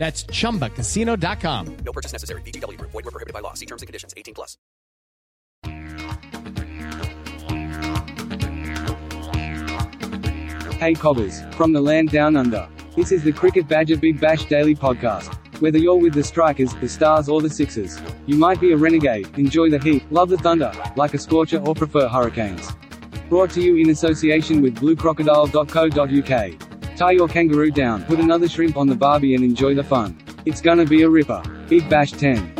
That's ChumbaCasino.com. No purchase necessary. VGW Group. Void where prohibited by law. See terms and conditions. 18+. Hey Cobbers, from the land down under. This is the Cricket Badger Big Bash Daily Podcast. Whether you're with the Strikers, the Stars or the Sixers, you might be a renegade, enjoy the heat, love the thunder, like a scorcher or prefer hurricanes. Brought to you in association with bluecrocodile.co.uk. Tie your kangaroo down, put another shrimp on the barbie and enjoy the fun. It's gonna be a ripper. Big Bash 10.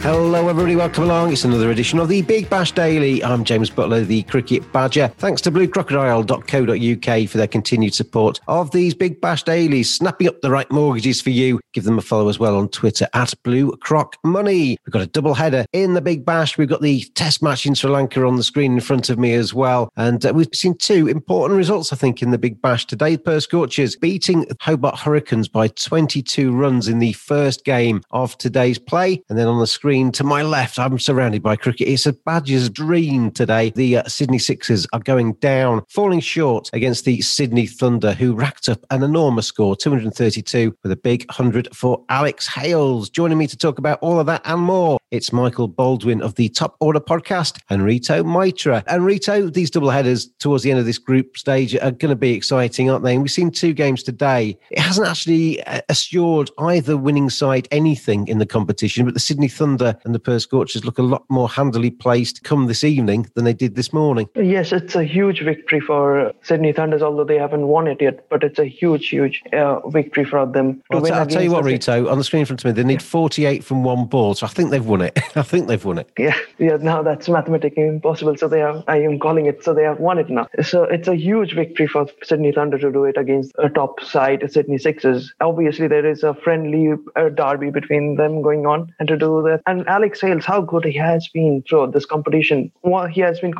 Hello everybody, welcome along. It's another edition of the Big Bash Daily. I'm James Butler, the Cricket Badger. Thanks to bluecrocodile.co.uk for their continued support of these Big Bash Dailies, snapping up the right mortgages for you. Give them a follow as well on Twitter at bluecrocmoney. We've got a double header in the Big Bash. We've got the test match in Sri Lanka on the screen in front of me as well. And we've seen two important results, I think, in the Big Bash today. Perth Scorchers beating Hobart Hurricanes by 22 runs in the first game of today's play. And then on the screen, to my left, I'm surrounded by cricket. It's a Badger's dream today. The Sydney Sixers are going down, falling short against the Sydney Thunder, who racked up an enormous score, 232, with a big 100 for Alex Hales. Joining me to talk about all of that and more, it's Michael Baldwin of the Top Order podcast, Enrito Mitra. Enrito, these double headers towards the end of this group stage are going to be exciting, aren't they? And we've seen two games today. It hasn't actually assured either winning side anything in the competition, but the Sydney Thunder and the Perth Scorchers look a lot more handily placed come this evening than they did this morning. Yes, it's a huge victory for Sydney Thunders, although they haven't won it yet, but it's a huge victory for them. I'll tell you what, Rito, on the screen in front of me, they need 48 from one ball, so I think they've won it. Yeah, now that's mathematically impossible, so they have won it now. So it's a huge victory for Sydney Thunder to do it against a top side, Sydney Sixers. Obviously, there is a friendly derby between them going on, and to do that. And Alex Hales, how good he has been throughout this competition. Well, he has been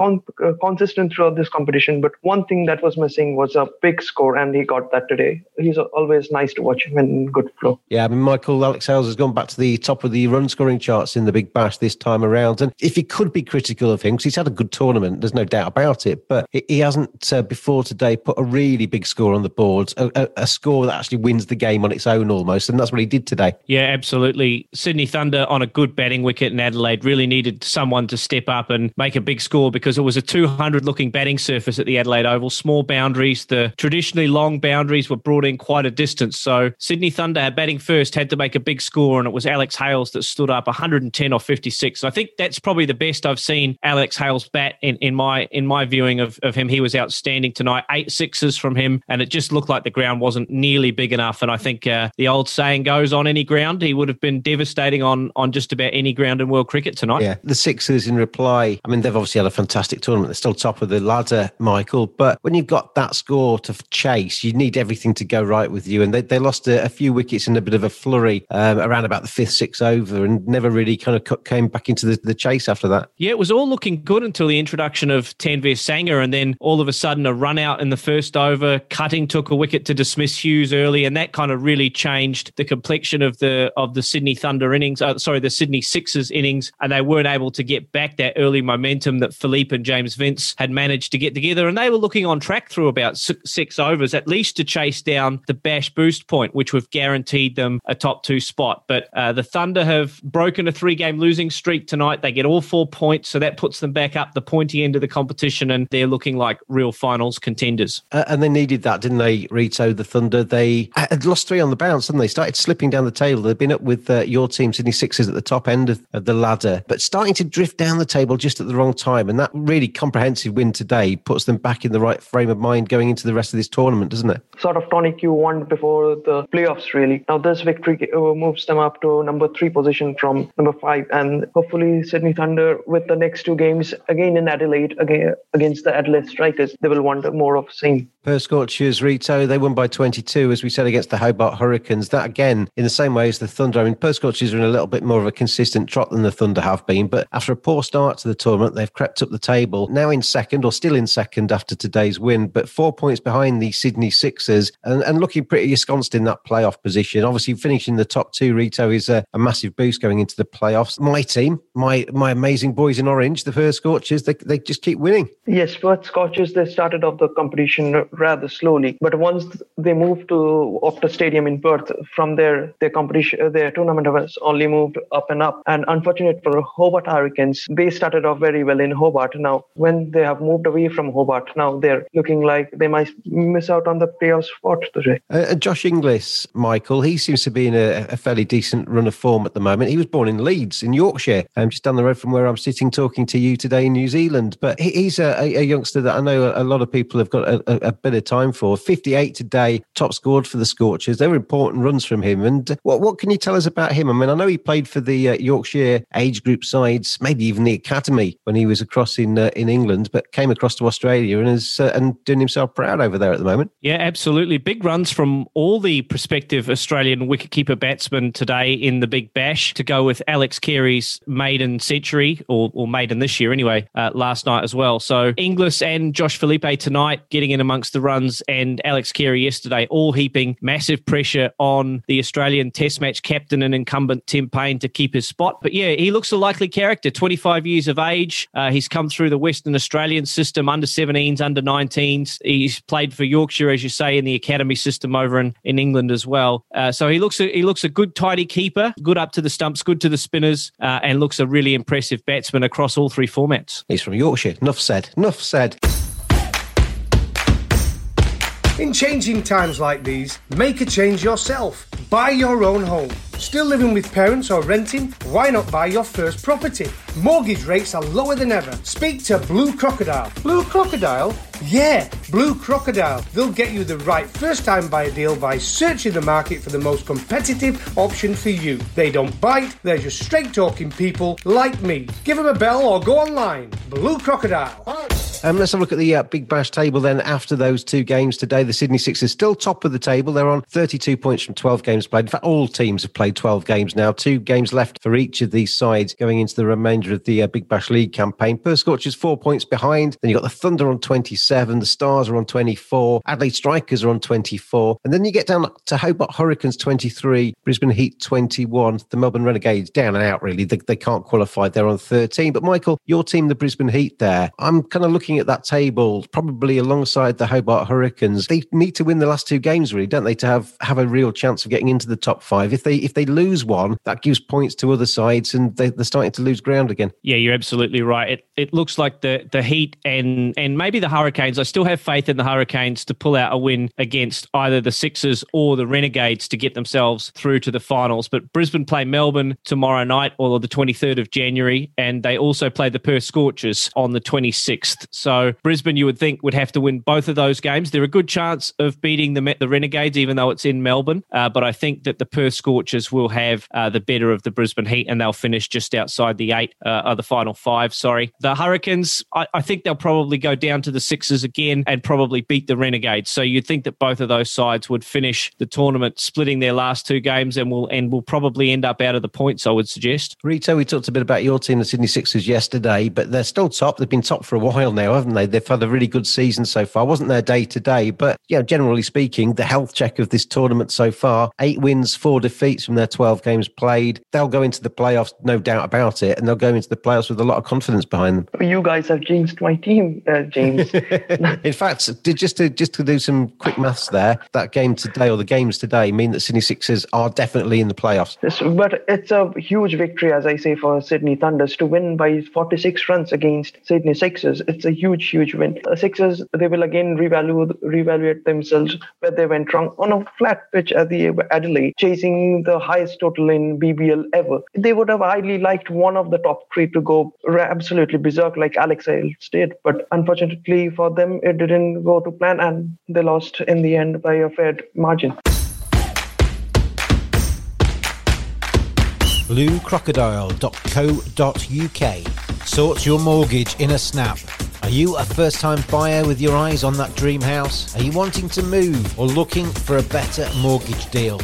consistent throughout this competition, but one thing that was missing was a big score, and he got that today. He's always nice to watch him in good flow. Yeah, I mean, Michael, Alex Hales has gone back to the top of the run scoring charts in the Big Bash this time around. And if you could be critical of him, because he's had a good tournament, there's no doubt about it, but he hasn't before today put a really big score on the board, a score that actually wins the game on its own almost, and that's what he did today. Yeah, absolutely. Sydney Thunder on a good batting wicket in Adelaide really needed someone to step up and make a big score, because it was a 200 looking batting surface at the Adelaide Oval. Small boundaries, the traditionally long boundaries were brought in quite a distance. So Sydney Thunder batting first had to make a big score, and it was Alex Hales that stood up 110 off 56. So I think that's probably the best I've seen Alex Hales bat in my viewing of him. He was outstanding tonight. 8 sixes from him, and it just looked like the ground wasn't nearly big enough. And I think the old saying goes, on any ground, he would have been devastating on just about any ground in world cricket tonight. Yeah, the Sixers in reply, I mean, they've obviously had a fantastic tournament. They're still top of the ladder, Michael. But when you've got that score to chase, you need everything to go right with you. And they lost a few wickets in a bit of a flurry around about the fifth, sixth over and never really kind of came back into the chase after that. Yeah, it was all looking good until the introduction of Tanveer Sangha, and then all of a sudden a run out in the first over. Cutting took a wicket to dismiss Hughes early, and that kind of really changed the complexion of the Sydney Thunder innings. The Sydney Sixers innings, and they weren't able to get back that early momentum that Philippe and James Vince had managed to get together, and they were looking on track through about six overs at least to chase down the Bash boost point, which would have guaranteed them a top two spot. But the Thunder have broken a 3-game losing streak tonight. They get all 4 points, so that puts them back up the pointy end of the competition, and they're looking like real finals contenders. And they needed that, didn't they, Rito, the Thunder? They had lost 3 on the bounce, didn't they? Started slipping down the table. They've been up with your team, Sydney Sixers, at the top end of the ladder, but starting to drift down the table just at the wrong time. And that really comprehensive win today puts them back in the right frame of mind going into the rest of this tournament, doesn't it? Sort of tonic you want before the playoffs, really. Now this victory moves them up to number 3 position from number 5, and hopefully Sydney Thunder, with the next 2 games again in Adelaide against the Adelaide Strikers, they will want more of the same. Perth Scorchers, Rito, they won by 22, as we said, against the Hobart Hurricanes. That, again, in the same way as the Thunder. I mean, Perth Scorchers are in a little bit more of a consistent trot than the Thunder have been, but after a poor start to the tournament, they've crept up the table, now in second, or still in second after today's win, but 4 points behind the Sydney Sixers, and looking pretty ensconced in that playoff position. Obviously, finishing the top 2, Rito, is a massive boost going into the playoffs. My team, my amazing boys in orange, the Perth Scorchers, they just keep winning. Yes, Perth Scorchers, they started off the competition rather slowly, but once they moved to Optus Stadium in Perth, from there their competition, their tournament has only moved up and up. And unfortunate for Hobart Hurricanes, they started off very well in Hobart. Now when they have moved away from Hobart, now they're looking like they might miss out on the playoff spot today. Josh Inglis, Michael, he seems to be in a fairly decent run of form at the moment. He was born in Leeds in Yorkshire, just down the road from where I'm sitting talking to you today in New Zealand, but he's a youngster that I know a lot of people have got a bit of time for. 58 today, top scored for the Scorchers. They were important runs from him. And what can you tell us about him? I mean, I know he played for the Yorkshire age group sides, maybe even the academy when he was across in England, but came across to Australia and is and doing himself proud over there at the moment. Yeah, absolutely. Big runs from all the prospective Australian wicketkeeper batsmen today in the Big Bash, to go with Alex Carey's maiden century, or maiden this year anyway, last night as well. So Inglis and Josh Philippe tonight getting in amongst the runs, and Alex Carey yesterday, all heaping massive pressure on the Australian Test match captain and incumbent Tim Payne to keep his spot. But yeah, he looks a likely character, 25 years of age. He's come through the Western Australian system, under 17s, under 19s. He's played for Yorkshire, as you say, in the academy system over in England as well. So he looks a good, tidy keeper, good up to the stumps, good to the spinners, and looks a really impressive batsman across all 3 formats. He's from Yorkshire. Nuff said. In changing times like these, make a change yourself. Buy your own home. Still living with parents or renting? Why not buy your first property? Mortgage rates are lower than ever. Speak to Blue Crocodile. Blue Crocodile? Yeah, Blue Crocodile. They'll get you the right first-time buyer deal by searching the market for the most competitive option for you. They don't bite, they're just straight-talking people like me. Give them a bell or go online. Blue Crocodile. Let's have a look at the Big Bash table then after those 2 games today. The Sydney Sixers still top of the table. They're on 32 points from 12 games played. In fact, all teams have played 12 games now. 2 games left for each of these sides going into the remainder of the Big Bash League campaign. Perth Scorchers 4 points behind. Then you've got the Thunder on 27. The Stars are on 24. Adelaide Strikers are on 24. And then you get down to Hobart Hurricanes 23. Brisbane Heat 21. The Melbourne Renegades down and out, really. They can't qualify. They're on 13. But Michael, your team, the Brisbane Heat there, I'm kind of looking at that table probably alongside the Hobart Hurricanes. They need to win the last 2 games, really, don't they, to have a real chance of getting into the top 5. If they lose one, that gives points to other sides, and they're starting to lose ground again. Yeah, you're absolutely right. It looks like the Heat and maybe the Hurricanes. I still have faith in the Hurricanes to pull out a win against either the Sixers or the Renegades to get themselves through to the finals. But Brisbane play Melbourne tomorrow night, or the 23rd of January, and they also play the Perth Scorchers on the 26th. So Brisbane, you would think, would have to win both of those games. They're a good chance of beating the Renegades, even though it's in Melbourne. But I think that the Perth Scorchers will have the better of the Brisbane Heat, and they'll finish just outside the final five. The Hurricanes, I think they'll probably go down to the Sixers again and probably beat the Renegades. So you'd think that both of those sides would finish the tournament splitting their last two games, and will probably end up out of the points, I would suggest. Rito, we talked a bit about your team, the Sydney Sixers, yesterday, but they're still top. They've been top for a while now, haven't they? They've had a really good season so far. Wasn't their day today, but yeah, generally speaking, the health check of this tournament so far, 8 wins, 4 defeats from their 12 games played. They'll go into the playoffs, no doubt about it, and they'll go into the playoffs with a lot of confidence behind them. You guys have jinxed my team, James. In fact, just to do some quick maths there, that game today, or the games today, mean that Sydney Sixers are definitely in the playoffs. But it's a huge victory, as I say, for Sydney Thunders to win by 46 runs against Sydney Sixers. It's a huge, huge win. Sixers, they will again reevaluate themselves where they went wrong on a flat pitch at the Adelaide, chasing the highest total in BBL ever. They would have highly liked one of the top three to go absolutely berserk like Alex Hales did, but unfortunately for them, it didn't go to plan and they lost in the end by a fair margin. bluecrocodile.co.uk sorts your mortgage in a snap. Are you a first-time buyer with your eyes on that dream house? Are you wanting to move or looking for a better mortgage deal?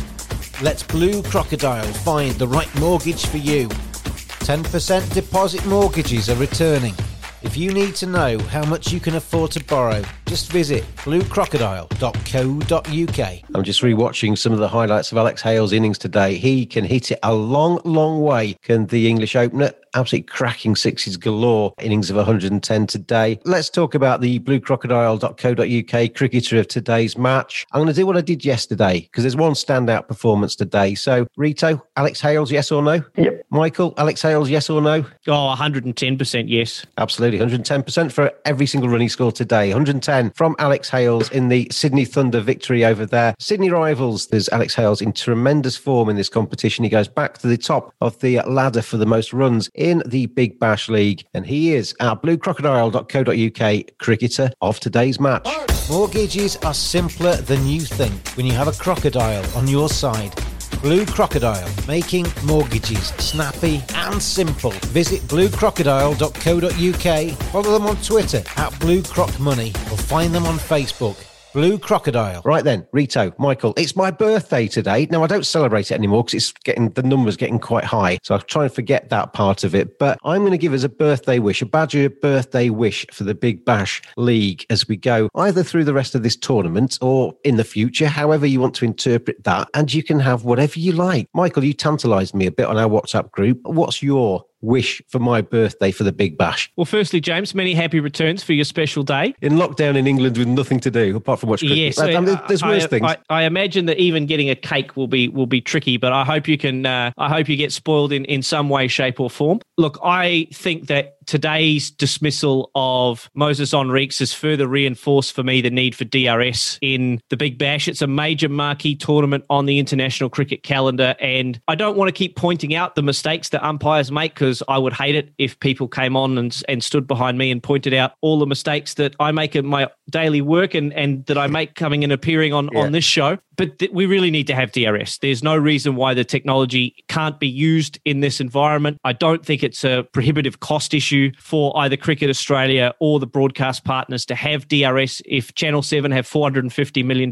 Let Blue Crocodile find the right mortgage for you. 10% deposit mortgages are returning. If you need to know how much you can afford to borrow, just visit bluecrocodile.co.uk. I'm just rewatching some of the highlights of Alex Hales' innings today. He can hit it a long, long way. Can the English opener? Absolutely cracking sixes galore. Innings of 110 today. Let's talk about the bluecrocodile.co.uk cricketer of today's match. I'm going to do what I did yesterday because there's one standout performance today. So, Rito, Alex Hales, yes or no? Yep. Michael, Alex Hales, yes or no? Oh, 110% yes. Absolutely. 110% for every single run he scored today. 110 from Alex Hales in the Sydney Thunder victory over there. Sydney rivals. There's Alex Hales in tremendous form in this competition. He goes back to the top of the ladder for the most runs in the Big Bash League, and he is our bluecrocodile.co.uk cricketer of today's match. Mortgages are simpler than you think when you have a crocodile on your side. Blue Crocodile, making mortgages snappy and simple. Visit bluecrocodile.co.uk, follow them on Twitter at bluecrocmoney, or find them on Facebook. Blue Crocodile. Right then, Rito, Michael, it's my birthday today. Now, I don't celebrate it anymore because the number's getting quite high. So I'll try and forget that part of it. But I'm going to give us a birthday wish, a Badger birthday wish for the Big Bash League as we go either through the rest of this tournament or in the future, however you want to interpret that. And you can have whatever you like. Michael, you tantalised me a bit on our WhatsApp group. What's your wish for my birthday for the Big Bash? Well, firstly, James, many happy returns for your special day. In lockdown in England with nothing to do apart from watch cricket. Yes, there's worse things. I imagine that even getting a cake will be tricky, but I hope you can. I hope you get spoiled in some way, shape, or form. Look, I think that today's dismissal of Moses Enriques has further reinforced for me the need for DRS in the Big Bash. It's a major marquee tournament on the international cricket calendar, and I don't want to keep pointing out the mistakes that umpires make because I would hate it if people came on and stood behind me and pointed out all the mistakes that I make in my daily work and that I make coming and appearing on this show. But we really need to have DRS. There's no reason why the technology can't be used in this environment. I don't think it's a prohibitive cost issue for either Cricket Australia or the broadcast partners to have DRS. If Channel 7 have $450 million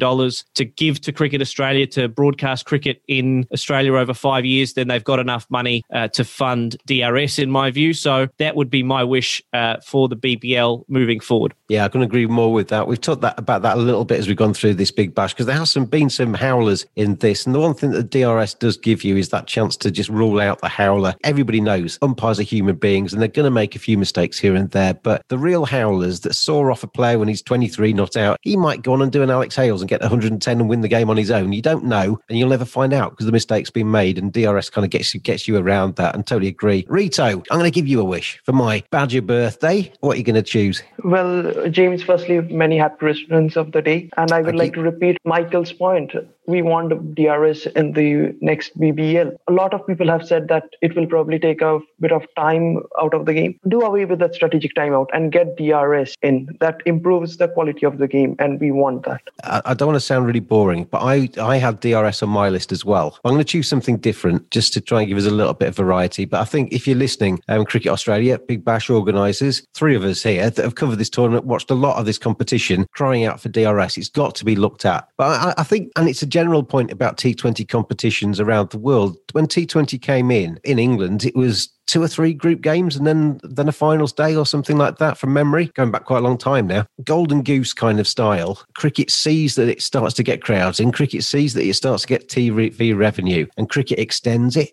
to give to Cricket Australia to broadcast cricket in Australia over 5 years, then they've got enough money to fund DRS, in my view. So that would be my wish for the BBL moving forward. Yeah, I couldn't agree more with that. We've talked about that a little bit as we've gone through this Big Bash because there have been some howlers in this. And the one thing that DRS does give you is that chance to just rule out the howler. Everybody knows umpires are human beings and they're going to make a few mistakes here and there, but the real howlers that saw off a player when he's 23 not out, he might go on and do an Alex Hales and get 110 and win the game on his own. You don't know, and you'll never find out because the mistake's been made, and DRS kind of gets you around that. And totally agree. Rito, I'm going to give you a wish for my Badger birthday. What are you going to choose? Well, James, firstly, many happy returns of the day, and I would like to repeat Michael's point. we want DRS in the next BBL. A lot of people have said that it will probably take a bit of time out of the game. Do away with that strategic timeout and get DRS in. That improves the quality of the game, and we want that. I don't want to sound really boring, but I had DRS on my list as well. I'm going to choose something different just to try and give us a little bit of variety. But I think if you're listening, Cricket Australia, Big Bash organisers, three of us here that have covered this tournament, watched a lot of this competition, crying out for DRS. It's got to be looked at. But I think, and it's a general point about T20 competitions around the world, when T20 came in England, it was 2 or 3 group games and then a finals day or something like that from memory, going back quite a long time now. Golden goose kind of style. Cricket sees that it starts to get crowds in. Cricket sees that it starts to get TV revenue, and cricket extends it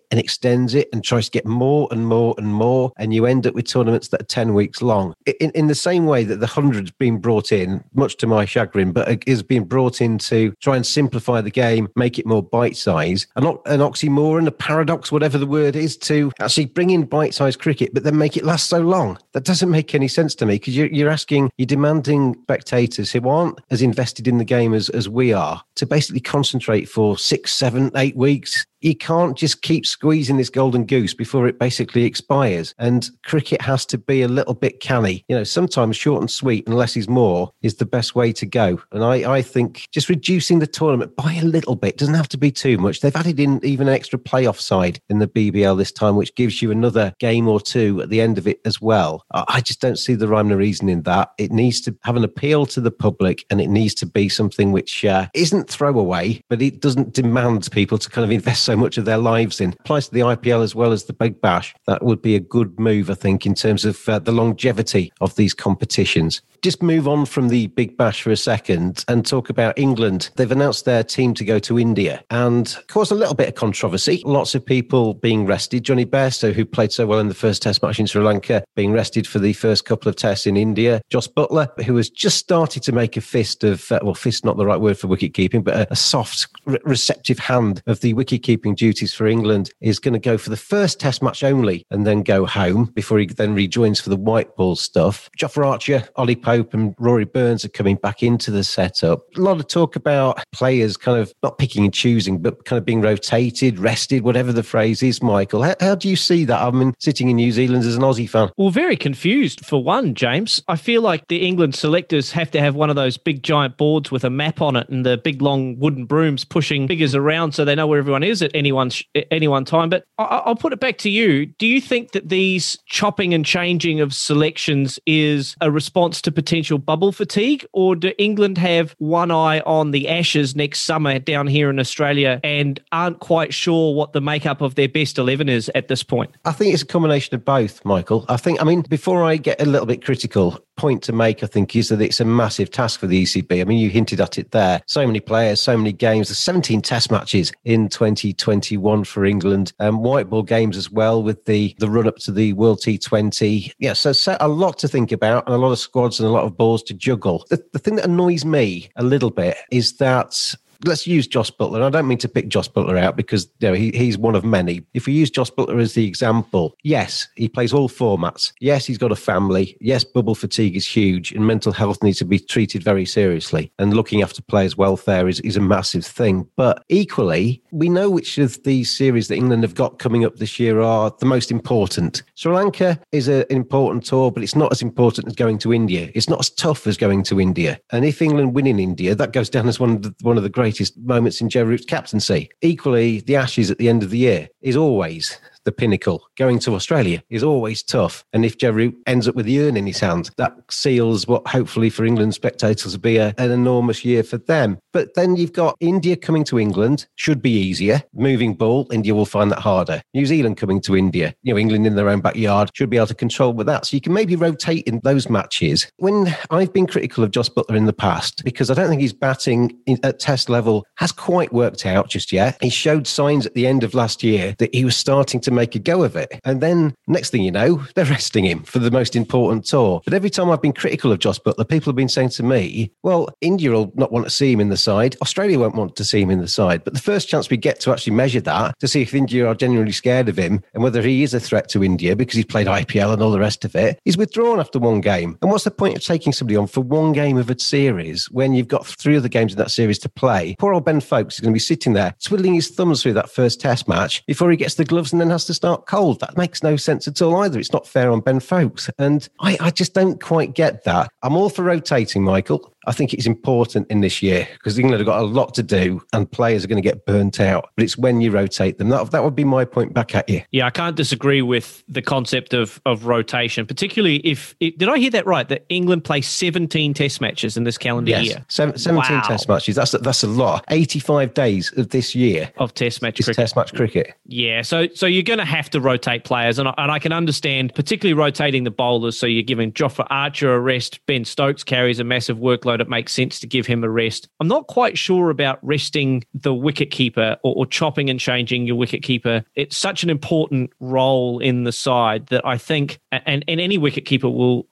and tries to get more and more and more, and you end up with tournaments that are 10 weeks long. In the same way that the 100's been brought in, much to my chagrin, but is being brought in to try and simplify the game, make it more bite-sized, an oxymoron, a paradox, whatever the word is, to actually bring in bite-sized cricket but then make it last so long. That doesn't make any sense to me, because you're demanding spectators who aren't as invested in the game as we are to basically concentrate for 6, 7, 8 weeks. You can't just keep squeezing this golden goose before it basically expires. And cricket has to be a little bit canny. You know, sometimes short and sweet, and less is more, is the best way to go. And I think just reducing the tournament by a little bit, doesn't have to be too much. They've added in even an extra playoff side in the BBL this time, which gives you another game or two at the end of it as well. I just don't see the rhyme or reason in that. It needs to have an appeal to the public, and it needs to be something which isn't throwaway, but it doesn't demand people to kind of invest so much of their lives in. Applies to the IPL as well as the Big Bash. That would be a good move, I think, in terms of the longevity of these competitions. Just move on from the Big Bash for a second and talk about England. They've announced their team to go to India and caused a little bit of controversy. Lots of people being rested. Johnny Bairstow, who played so well in the first test match in Sri Lanka, being rested for the first couple of tests in India. Jos Buttler, who has just started to make a fist of, well, fist not the right word for wicketkeeping, but a soft, receptive hand of the wicketkeeping duties for England, is going to go for the first test match only and then go home before he then rejoins for the white ball stuff. Jofra Archer, Ollie Pope and Rory Burns are coming back into the setup. A lot of talk about players kind of not picking and choosing, but kind of being rotated, rested, whatever the phrase is, Michael. How do you see that? I mean, sitting in New Zealand as an Aussie fan. Well, very confused for one, James. I feel like the England selectors have to have one of those big giant boards with a map on it and the big long wooden brooms pushing figures around so they know where everyone is at any one time. But I'll put it back to you. Do you think that these chopping and changing of selections is a response to potential bubble fatigue, or do England have one eye on the Ashes next summer down here in Australia and aren't quite sure what the makeup of their best 11 is at this point? I think it's a combination of both, Michael. I mean, before I get a little bit critical, point to make, I think, is that it's a massive task for the ECB. I mean, you hinted at it there. So many players, so many games. There's 17 test matches in 2021 for England, white ball games as well with the run up to the World T20. Yeah, so a lot to think about and a lot of squads and a lot of balls to juggle. The thing that annoys me a little bit is that, let's use Jos Buttler. I don't mean to pick Jos Buttler out because, you know, he's one of many. If we use Jos Buttler as the example, yes, he plays all formats. Yes, he's got a family. Yes, bubble fatigue is huge and mental health needs to be treated very seriously. And looking after players' welfare is a massive thing. But equally, we know which of these series that England have got coming up this year are the most important. Sri Lanka is an important tour, but it's not as important as going to India. It's not as tough as going to India. And if England win in India, that goes down as one of the greatest moments in Joe Root's captaincy. Equally, the Ashes at the end of the year is always the pinnacle. Going to Australia is always tough. And if Joe Root ends up with the urn in his hand, that seals what hopefully for England spectators will be an enormous year for them. But then you've got India coming to England, should be easier. Moving ball, India will find that harder. New Zealand coming to India, you know, England in their own backyard, should be able to control with that. So you can maybe rotate in those matches. When I've been critical of Jos Buttler in the past, because I don't think his batting at test level has quite worked out just yet. He showed signs at the end of last year that he was starting to to make a go of it. And then next thing you know, they're resting him for the most important tour. But every time I've been critical of Jos Buttler, people have been saying to me, well, India will not want to see him in the side. Australia won't want to see him in the side. But the first chance we get to actually measure that, to see if India are genuinely scared of him and whether he is a threat to India because he's played IPL and all the rest of it, he's withdrawn after one game. And what's the point of taking somebody on for one game of a series when you've got three other games in that series to play? Poor old Ben Foakes is going to be sitting there twiddling his thumbs through that first test match before he gets the gloves and then has to start cold. That makes no sense at all either. It's not fair on Ben Foakes. And I just don't quite get that. I'm all for rotating, Michael. I think it's important in this year because England have got a lot to do and players are going to get burnt out. But it's when you rotate them. That would be my point back at you. Yeah, I can't disagree with the concept of rotation, particularly if... Did I hear that right? That England play 17 test matches in this calendar year? 17 test matches. That's a lot. 85 days of this year. Of test match cricket. Test match cricket. Yeah, so you're going to have to rotate players. And I can understand, particularly rotating the bowlers. So you're giving Jofra Archer a rest. Ben Stokes carries a massive workload. It makes sense to give him a rest. I'm not quite sure about resting the wicketkeeper or chopping and changing your wicketkeeper. It's such an important role in the side that I think, and any wicketkeeper will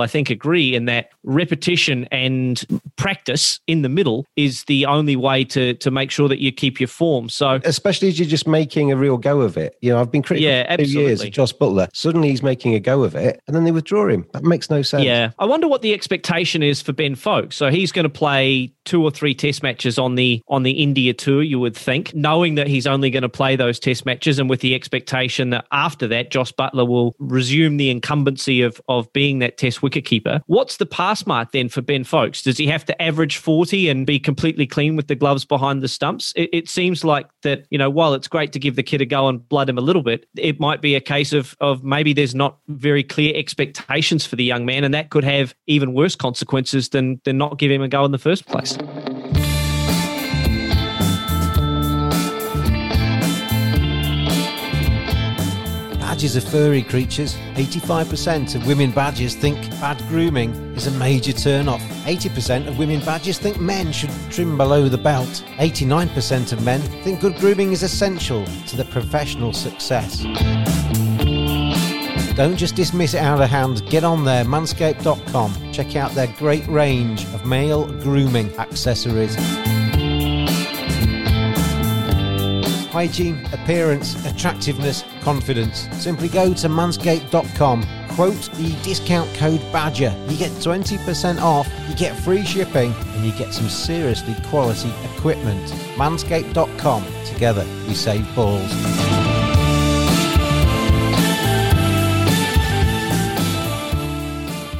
I think agree in that repetition and practice in the middle is the only way to make sure that you keep your form. So especially as you're just making a real go of it. You know, I've been critical for 2 years of Jos Buttler. Suddenly he's making a go of it, and then they withdraw him. That makes no sense. Yeah, I wonder what the expectation is for Ben Foakes. So he's going to play 2 or 3 test matches on the India tour, you would think, knowing that he's only going to play those test matches and with the expectation that after that, Jos Buttler will resume the incumbency of being that test wicketkeeper. What's the pass mark then for Ben Foakes? Does he have to average 40 and be completely clean with the gloves behind the stumps? It seems like that, you know, while it's great to give the kid a go and blood him a little bit, it might be a case of maybe there's not very clear expectations for the young man, and that could have even worse consequences than not give him a go in the first place. Badges are furry creatures. 85% of women badgers think bad grooming is a major turn-off. 80% of women badgers think men should trim below the belt. 89% of men think good grooming is essential to their professional success. Don't just dismiss it out of hand. Get on there, manscaped.com. Check out their great range of male grooming accessories. Hygiene, appearance, attractiveness, confidence. Simply go to manscaped.com. Quote the discount code BADGER. You get 20% off, you get free shipping, and you get some seriously quality equipment. Manscaped.com. Together, we save balls.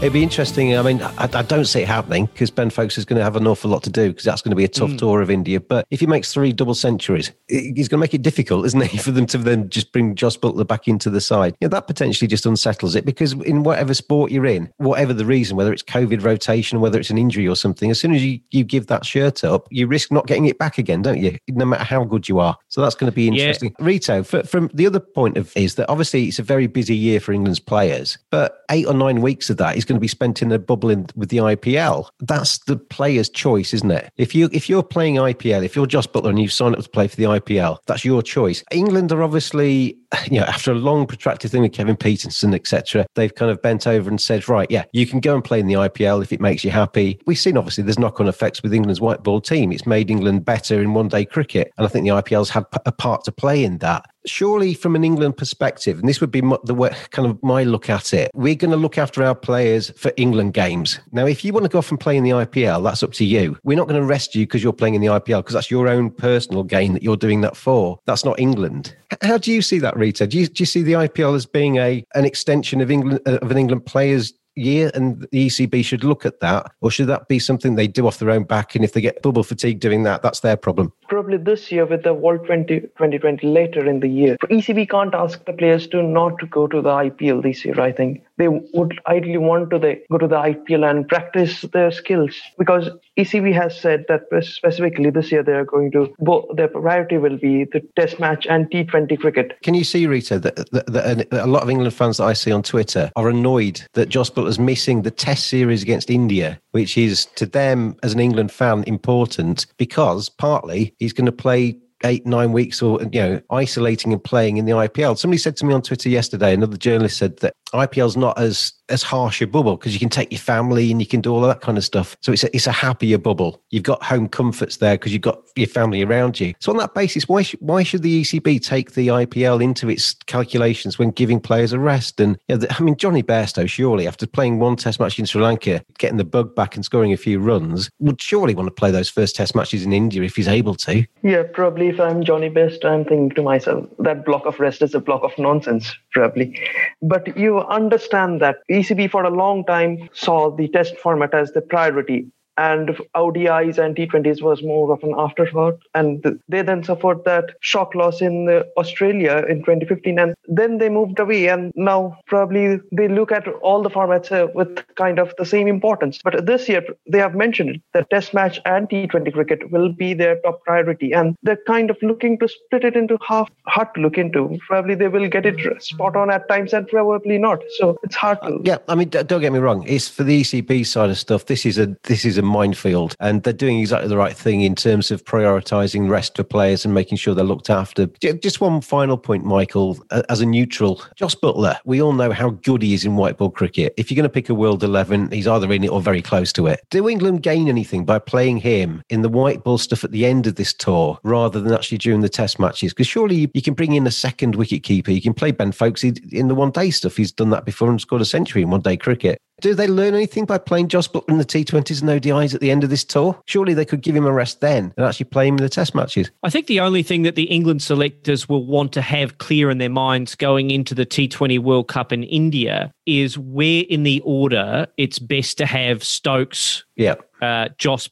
It'd be interesting. I mean, I don't see it happening because Ben Foakes is going to have an awful lot to do because that's going to be a tough tour of India. But if he makes 3 double centuries, he's going to make it difficult, isn't he, for them to then just bring Jos Buttler back into the side. You know, that potentially just unsettles it because in whatever sport you're in, whatever the reason, whether it's COVID rotation, whether it's an injury or something, as soon as you give that shirt up, you risk not getting it back again, don't you? No matter how good you are. So that's going to be interesting. Yeah. Rito, from the other point of view is that obviously it's a very busy year for England's players, but 8 or 9 weeks of that is going to be spent in a bubble with the IPL. That's the player's choice, isn't it? If you're playing IPL, if you're Jos Buttler and you've signed up to play for the IPL, that's your choice. England are obviously, you know, after a long protracted thing with Kevin Peterson, etc., they've kind of bent over and said, right, yeah, you can go and play in the IPL if it makes you happy. We've seen, obviously, there's knock-on effects with England's white ball team. It's made England better in one-day cricket, and I think the IPL's had a part to play in that. Surely from an England perspective, and this would be the way, kind of my look at it, we're going to look after our players for England games. Now, if you want to go off and play in the IPL, that's up to you. We're not going to arrest you because you're playing in the IPL because that's your own personal game that you're doing that for. That's not England. How do you see that, Rita? Do you see the IPL as being an extension of England, of an England player's year, and the ECB should look at that, or should that be something they do off their own back, and if they get bubble fatigue doing that, that's their problem? Probably this year with the World 2020 later in the year. ECB can't ask the players to not to go to the IPL this year, I think. They would ideally want to go to the IPL and practice their skills, because ECB has said that specifically this year their priority will be the test match and T20 cricket. Can you see, Rita, that a lot of England fans that I see on Twitter are annoyed that Jos Buttler's missing the test series against India, which is to them as an England fan important because partly he's going to play 8-9 weeks or, you know, isolating and playing in the IPL. Somebody said to me on Twitter yesterday, another journalist said that IPL's not as harsh a bubble because you can take your family and you can do all of that kind of stuff. So it's a happier bubble. You've got home comforts there because you've got your family around you. So on that basis, why should the ECB take the IPL into its calculations when giving players a rest? And you know, Johnny Bairstow, surely, after playing one test match in Sri Lanka, getting the bug back and scoring a few runs, would surely want to play those first test matches in India if he's able to. Yeah, probably if I'm Johnny Bairstow, I'm thinking to myself, that block of rest is a block of nonsense, probably. But you understand that ECB for a long time saw the test format as the priority, and ODIs and T20s was more of an afterthought. And they then suffered that shock loss in Australia in 2015. And then they moved away. And now probably they look at all the formats with kind of the same importance. But this year, they have mentioned that test match and T20 cricket will be their top priority. And they're kind of looking to split it into half, hard to look into. Probably they will get it spot on at times and probably not. So it's hard to... Yeah, I mean, don't get me wrong. It's for the ECB side of stuff. This is a minefield, and they're doing exactly the right thing in terms of prioritizing rest for players and making sure they're looked after. Just one final point, Michael, as a neutral, Jos Buttler, we all know how good he is in white ball cricket. If you're going to pick a World 11, he's either in it or very close to it. Do England gain anything by playing him in the white ball stuff at the end of this tour rather than actually during the test matches? Because surely you can bring in a second wicketkeeper. You can play Ben Foakes in the one-day stuff. He's done that before and scored a century in one-day cricket. Do they learn anything by playing Jos Buttler in the T20s and ODIs at the end of this tour? Surely they could give him a rest then and actually play him in the test matches. I think the only thing that the England selectors will want to have clear in their minds going into the T20 World Cup in India is where in the order it's best to have Stokes, Jos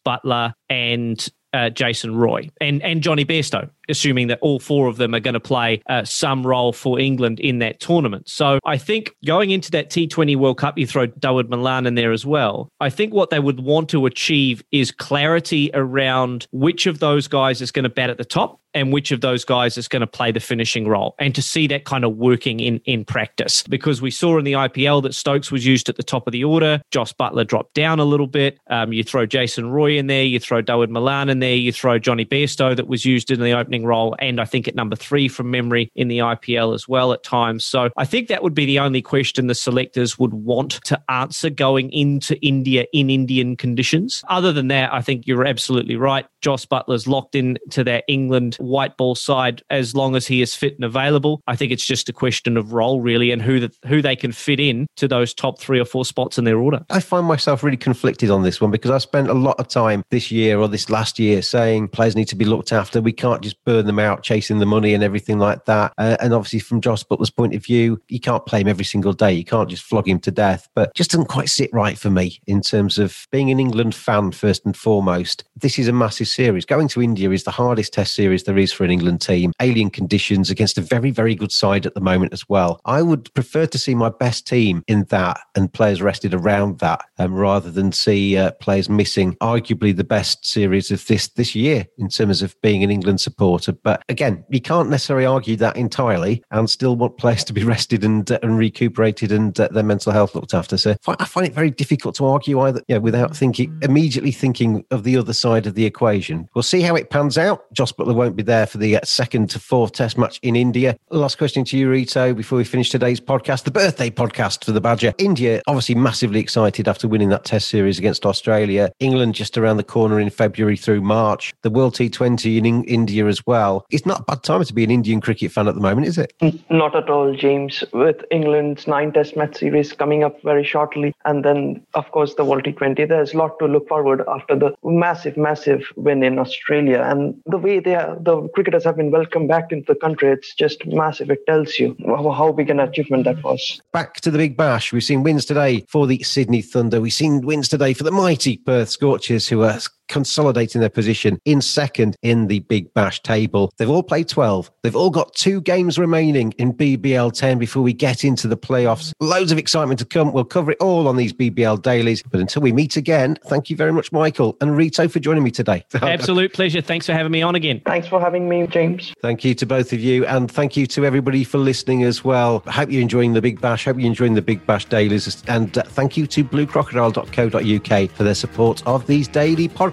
Buttler and... Jason Roy and Johnny Bairstow, assuming that all four of them are going to play some role for England in that tournament. So I think going into that T20 World Cup, you throw Dawid Malan in there as well. I think what they would want to achieve is clarity around which of those guys is going to bat at the top and which of those guys is going to play the finishing role, and to see that kind of working in practice. Because we saw in the IPL that Stokes was used at the top of the order, Jos Buttler dropped down a little bit, you throw Jason Roy in there, you throw Dawid Malan in there, you throw Johnny Bairstow that was used in the opening role, and I think at number 3 from memory in the IPL as well at times. So I think that would be the only question the selectors would want to answer going into India in Indian conditions. Other than that, I think you're absolutely right. Jos Buttler's locked into that England white ball side as long as he is fit and available. I think it's just a question of role really, and who they can fit in to those top 3 or 4 spots in their order. I find myself really conflicted on this one because I spent a lot of time this year or this last year saying players need to be looked after. We can't just burn them out chasing the money and everything like that. And obviously from Jos Buttler's point of view, you can't play him every single day. You can't just flog him to death, but just doesn't quite sit right for me in terms of being an England fan first and foremost. This is a massive series. Going to India is the hardest test series there is for an England team. Alien conditions against a very, very good side at the moment as well. I would prefer to see my best team in that and players rested around that rather than see players missing arguably the best series of this year in terms of being an England supporter. But again, you can't necessarily argue that entirely and still want players to be rested and recuperated and their mental health looked after. So I find it very difficult to argue either, you know, without immediately thinking of the other side of the equation. We'll see how it pans out. Jos Buttler won't be there for the 2nd to 4th test match in India. Last question to you, Rito, before we finish today's podcast, the birthday podcast for the Badger. India, obviously massively excited after winning that test series against Australia. England just around the corner in February through March. The World T20 in India as well. It's not a bad time to be an Indian cricket fan at the moment, is it? Not at all, James. With England's 9 test match series coming up very shortly, and then, of course, the World T20, there's a lot to look forward after the massive win in Australia. And the way the cricketers have been welcomed back into the country, it's just massive. It tells you how big an achievement that was. Back to the Big Bash. We've seen wins today for the Sydney Thunder. We've seen wins today for the mighty Perth Scorchers, who are consolidating their position in 2nd in the Big Bash table. They've all played 12. They've all got 2 games remaining in BBL 10 before we get into the playoffs. Loads of excitement to come. We'll cover it all on these BBL dailies. But until we meet again, thank you very much, Michael and Rito, for joining me today. Absolute pleasure. Thanks for having me on again. Thanks for having me, James. Thank you to both of you. And thank you to everybody for listening as well. I hope you're enjoying the Big Bash. Hope you're enjoying the Big Bash dailies. And thank you to bluecrocodile.co.uk for their support of these daily podcasts.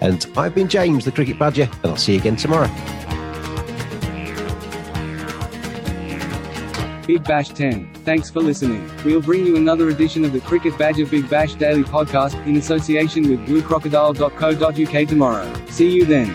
And I've been James, the Cricket Badger, and I'll see you again tomorrow. Big Bash 10. Thanks for listening. We'll bring you another edition of the Cricket Badger Big Bash Daily Podcast, in association with bluecrocodile.co.uk tomorrow. See you then.